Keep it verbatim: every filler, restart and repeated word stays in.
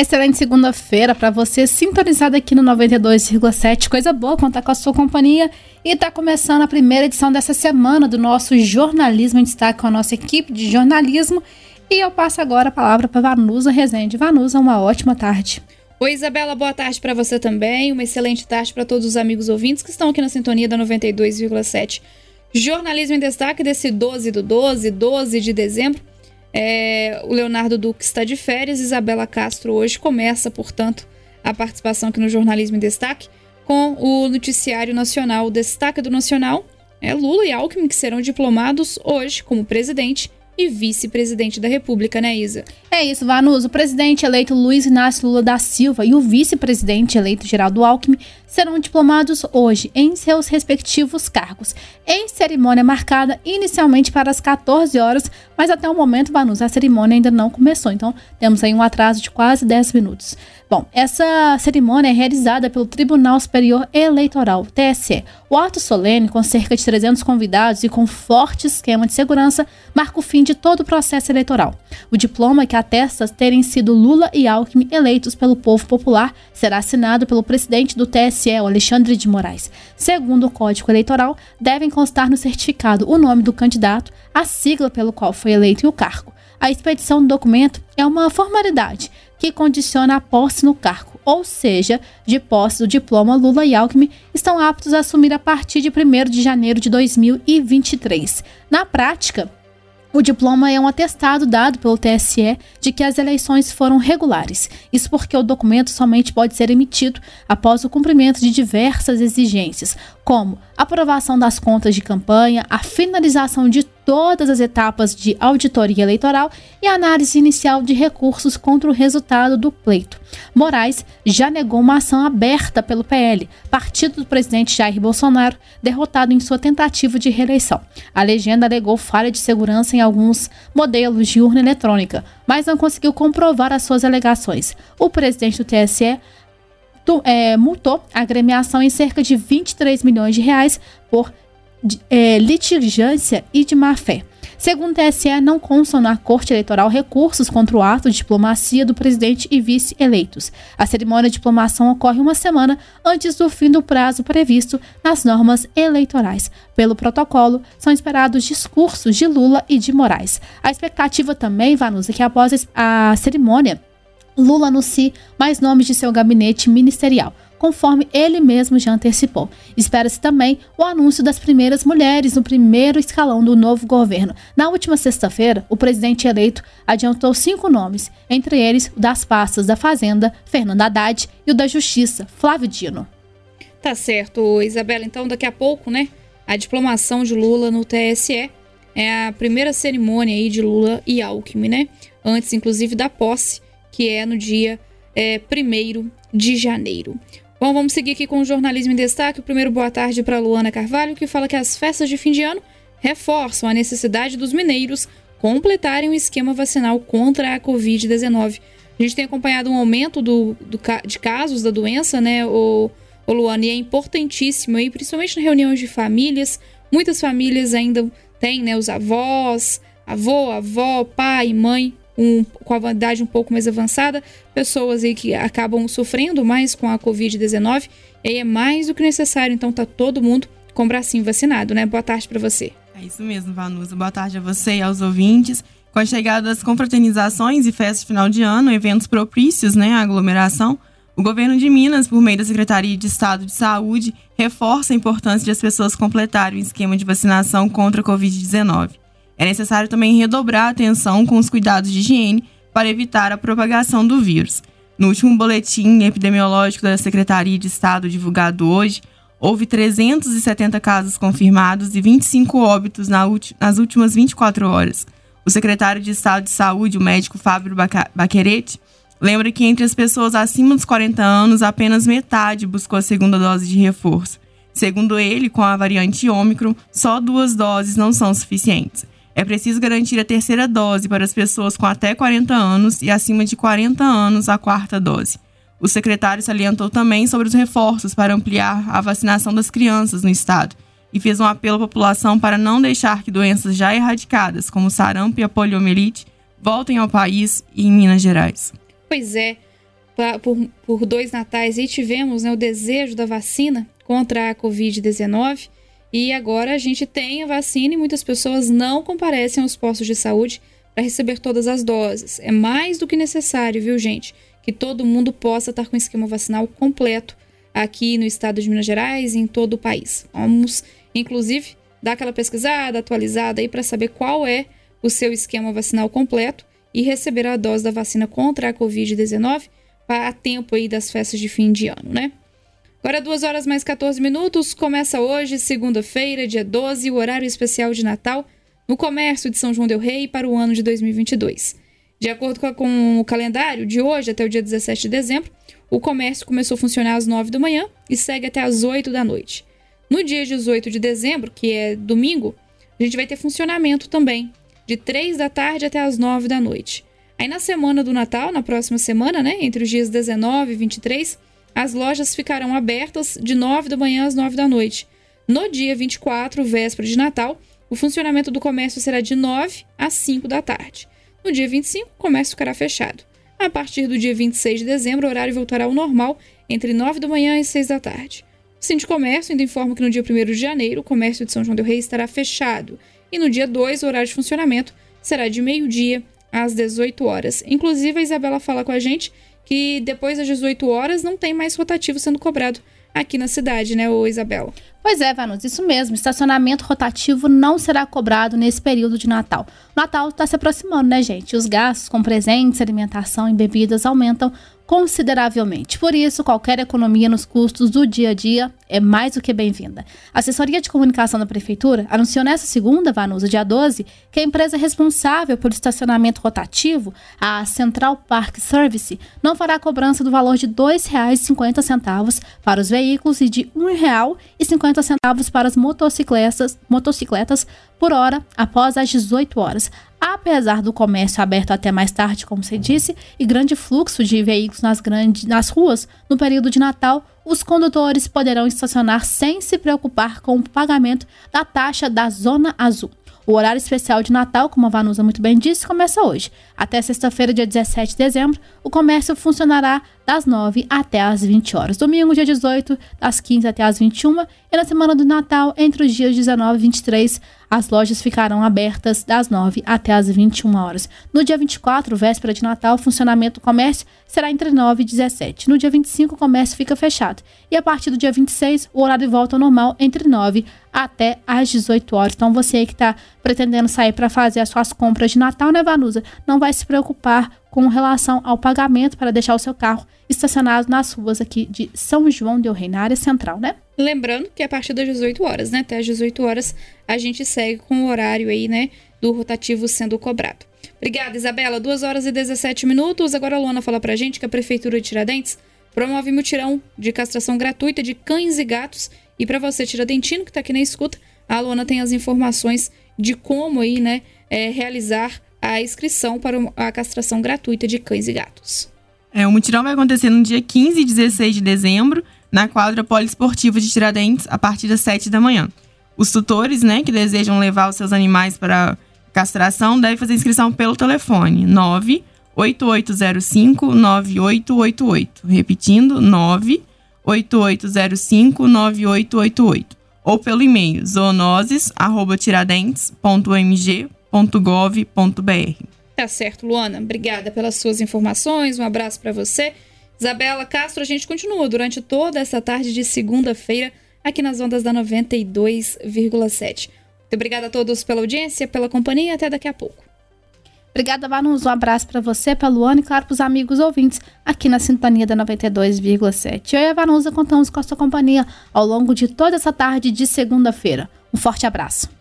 Excelente segunda-feira para você, sintonizado aqui no noventa e dois vírgula sete. Coisa boa contar com a sua companhia. E está começando a primeira edição dessa semana do nosso Jornalismo em Destaque com a nossa equipe de jornalismo. E eu passo agora a palavra para Vanusa Rezende. Vanusa, uma ótima tarde. Oi, Isabela, boa tarde para você também. Uma excelente tarde para todos os amigos ouvintes que estão aqui na sintonia da noventa e dois vírgula sete. Jornalismo em Destaque desse doze do doze, doze de dezembro. É, o Leonardo Duque está de férias. Isabela Castro hoje começa, portanto, a participação aqui no Jornalismo em Destaque com o noticiário nacional. O destaque do nacional é Lula e Alckmin, que serão diplomados hoje como presidente e vice-presidente da República, né, Isa? É isso, Vanusa. O presidente eleito Luiz Inácio Lula da Silva e o vice-presidente eleito Geraldo Alckmin serão diplomados hoje em seus respectivos cargos, em cerimônia marcada inicialmente para as catorze horas, mas até o momento, Vanusa, a cerimônia ainda não começou, então temos aí um atraso de quase dez minutos. Bom, essa cerimônia é realizada pelo Tribunal Superior Eleitoral, T S E. O ato solene, com cerca de trezentos convidados e com forte esquema de segurança, marca o fim de todo o processo eleitoral. O diploma que atesta terem sido Lula e Alckmin eleitos pelo povo popular será assinado pelo presidente do T S E, o Alexandre de Moraes. Segundo o Código Eleitoral, devem constar no certificado o nome do candidato, a sigla pelo qual foi eleito e o cargo. A expedição do documento é uma formalidade que condiciona a posse no cargo, ou seja, de posse do diploma, Lula e Alckmin estão aptos a assumir a partir de primeiro de janeiro de dois mil e vinte e três. Na prática, o diploma é um atestado dado pelo T S E de que as eleições foram regulares. Isso porque o documento somente pode ser emitido após o cumprimento de diversas exigências, como aprovação das contas de campanha, a finalização de todas as etapas de auditoria eleitoral e análise inicial de recursos contra o resultado do pleito. Moraes já negou uma ação aberta pelo P L, partido do presidente Jair Bolsonaro, derrotado em sua tentativa de reeleição. A legenda alegou falha de segurança em alguns modelos de urna eletrônica, mas não conseguiu comprovar as suas alegações. O presidente do T S E tu, é, multou a agremiação em cerca de vinte e três milhões de reais por De, é, litigância e de má-fé. Segundo o T S E, não constam na Corte Eleitoral recursos contra o ato de diplomacia do presidente e vice-eleitos. A cerimônia de diplomação ocorre uma semana antes do fim do prazo previsto nas normas eleitorais. Pelo protocolo, são esperados discursos de Lula e de Moraes. A expectativa também, Vanusa, que após a cerimônia, Lula anuncie mais nomes de seu gabinete ministerial, conforme ele mesmo já antecipou. Espera-se também o anúncio das primeiras mulheres no primeiro escalão do novo governo. Na última sexta-feira, o presidente eleito adiantou cinco nomes, entre eles o das pastas da Fazenda, Fernando Haddad, e o da Justiça, Flávio Dino. Tá certo, Isabela. Então, daqui a pouco, né, a diplomação de Lula no T S E é a primeira cerimônia aí de Lula e Alckmin, né? Antes, inclusive, da posse, que é no dia é, primeiro de janeiro. Bom, vamos seguir aqui com o Jornalismo em Destaque. O primeiro boa tarde para Luana Carvalho, que fala que as festas de fim de ano reforçam a necessidade dos mineiros completarem o esquema vacinal contra a covid dezenove. A gente tem acompanhado um aumento do, do, de casos da doença, né, o, o Luana, e é importantíssimo, aí, principalmente nas reuniões de famílias. Muitas famílias ainda têm, né, os avós, avô, avó, pai, mãe, Um, com a idade um pouco mais avançada, pessoas aí que acabam sofrendo mais com a covid dezenove, e aí é mais do que necessário, então tá todo mundo com o bracinho vacinado, né? Boa tarde para você. É isso mesmo, Vanusa. Boa tarde a você e aos ouvintes. Com a chegada das confraternizações e festas de final de ano, eventos propícios, né, à aglomeração, o governo de Minas, por meio da Secretaria de Estado de Saúde, reforça a importância de as pessoas completarem o esquema de vacinação contra a covid dezenove. É necessário também redobrar a atenção com os cuidados de higiene para evitar a propagação do vírus. No último boletim epidemiológico da Secretaria de Estado divulgado hoje, houve trezentos e setenta casos confirmados e vinte e cinco óbitos nas últimas vinte e quatro horas. O secretário de Estado de Saúde, o médico Fábio Baquerete, lembra que entre as pessoas acima dos quarenta anos, apenas metade buscou a segunda dose de reforço. Segundo ele, com a variante Ômicron, só duas doses não são suficientes. É preciso garantir a terceira dose para as pessoas com até quarenta anos e acima de quarenta anos a quarta dose. O secretário salientou também sobre os reforços para ampliar a vacinação das crianças no estado e fez um apelo à população para não deixar que doenças já erradicadas, como sarampo e a poliomielite, voltem ao país e em Minas Gerais. Pois é. por, por dois natais e tivemos, né, o desejo da vacina contra a covid dezenove, e agora a gente tem a vacina e muitas pessoas não comparecem aos postos de saúde para receber todas as doses. É mais do que necessário, viu, gente, que todo mundo possa estar com o esquema vacinal completo aqui no estado de Minas Gerais e em todo o país. Vamos, inclusive, dar aquela pesquisada atualizada aí para saber qual é o seu esquema vacinal completo e receber a dose da vacina contra a covid dezenove a tempo aí das festas de fim de ano, né? Agora, duas horas mais quatorze minutos, começa hoje, segunda-feira, dia doze, o horário especial de Natal no comércio de São João del Rei para o ano de dois mil e vinte e dois. De acordo com o calendário, de hoje até o dia dezessete de dezembro, o comércio começou a funcionar às nove da manhã e segue até às oito da noite. No dia dezoito de dezembro, que é domingo, a gente vai ter funcionamento também, de três da tarde até às nove da noite. Aí na semana do Natal, na próxima semana, né, entre os dias dezenove e vinte e três, as lojas ficarão abertas de nove da manhã às nove da noite. No dia vinte e quatro, véspera de Natal, o funcionamento do comércio será de nove às cinco da tarde. No dia vinte e cinco, o comércio ficará fechado. A partir do dia vinte e seis de dezembro, o horário voltará ao normal, entre nove da manhã e seis da tarde. O Sindicomércio ainda informa que no dia primeiro de janeiro, o comércio de São João del Rei estará fechado. E no dia dois, o horário de funcionamento será de meio-dia às dezoito horas. Inclusive, a Isabela fala com a gente que depois das dezoito horas não tem mais rotativo sendo cobrado aqui na cidade, né, ô Isabela? Pois é, Vanusa, isso mesmo. Estacionamento rotativo não será cobrado nesse período de Natal. O Natal está se aproximando, né, gente? Os gastos com presentes, alimentação e bebidas aumentam consideravelmente. Por isso, qualquer economia nos custos do dia a dia é mais do que bem-vinda. A assessoria de comunicação da Prefeitura anunciou nesta segunda, Vanusa, dia doze, que a empresa responsável pelo estacionamento rotativo, a Central Park Service, não fará cobrança do valor de dois reais e cinquenta centavos para os veículos e de um real e cinquenta centavos para as motocicletas, motocicletas por hora após as dezoito horas. Apesar do comércio aberto até mais tarde, como você disse, e grande fluxo de veículos nas, grandes, nas ruas, no período de Natal, os condutores poderão estacionar sem se preocupar com o pagamento da taxa da Zona Azul. O horário especial de Natal, como a Vanusa muito bem disse, começa hoje. Até sexta-feira, dia dezessete de dezembro, o comércio funcionará das nove até as vinte horas. Domingo, dia dezoito, das quinze até as vinte e uma. E na semana do Natal, entre os dias dezenove e vinte e três, as lojas ficarão abertas das nove até as vinte e uma horas. No dia vinte e quatro, véspera de Natal, o funcionamento do comércio será entre nove e dezessete. No dia vinte e cinco, o comércio fica fechado. E a partir do dia vinte e seis, o horário volta ao normal entre nove até as dezoito horas. Então, você que está pretendendo sair para fazer as suas compras de Natal, né, Vanusa? Não vai se preocupar com relação ao pagamento para deixar o seu carro estacionado nas ruas aqui de São João del Rei, na área central, né? Lembrando que a partir das dezoito horas, né? Até as dezoito horas a gente segue com o horário aí, né? Do rotativo sendo cobrado. Obrigada, Isabela. duas horas e dezessete minutos. Agora a Luana fala pra gente que a Prefeitura de Tiradentes promove mutirão de castração gratuita de cães e gatos. E para você, tiradentino, que tá aqui na escuta, a Luana tem as informações de como aí, né? É, realizar a inscrição para a castração gratuita de cães e gatos. É, o mutirão vai acontecer no dia quinze e dezesseis de dezembro, na quadra poliesportiva de Tiradentes, a partir das sete da manhã. Os tutores, né, que desejam levar os seus animais para castração devem fazer inscrição pelo telefone nove oito oito zero cinco nove oito oito oito. Repetindo, nove oito oito zero cinco nove oito oito oito. Ou pelo e-mail zoonoses arroba tiradentes ponto m g ponto gov ponto b r. Tá certo, Luana. Obrigada pelas suas informações. Um abraço para você. Isabela Castro, a gente continua durante toda essa tarde de segunda-feira aqui nas ondas da noventa e dois vírgula sete. Muito obrigada a todos pela audiência, pela companhia e até daqui a pouco. Obrigada, Vanusa. Um abraço para você, para Luana e, claro, para os amigos ouvintes aqui na sintonia da noventa e dois vírgula sete. Eu e a Vanusa contamos com a sua companhia ao longo de toda essa tarde de segunda-feira. Um forte abraço.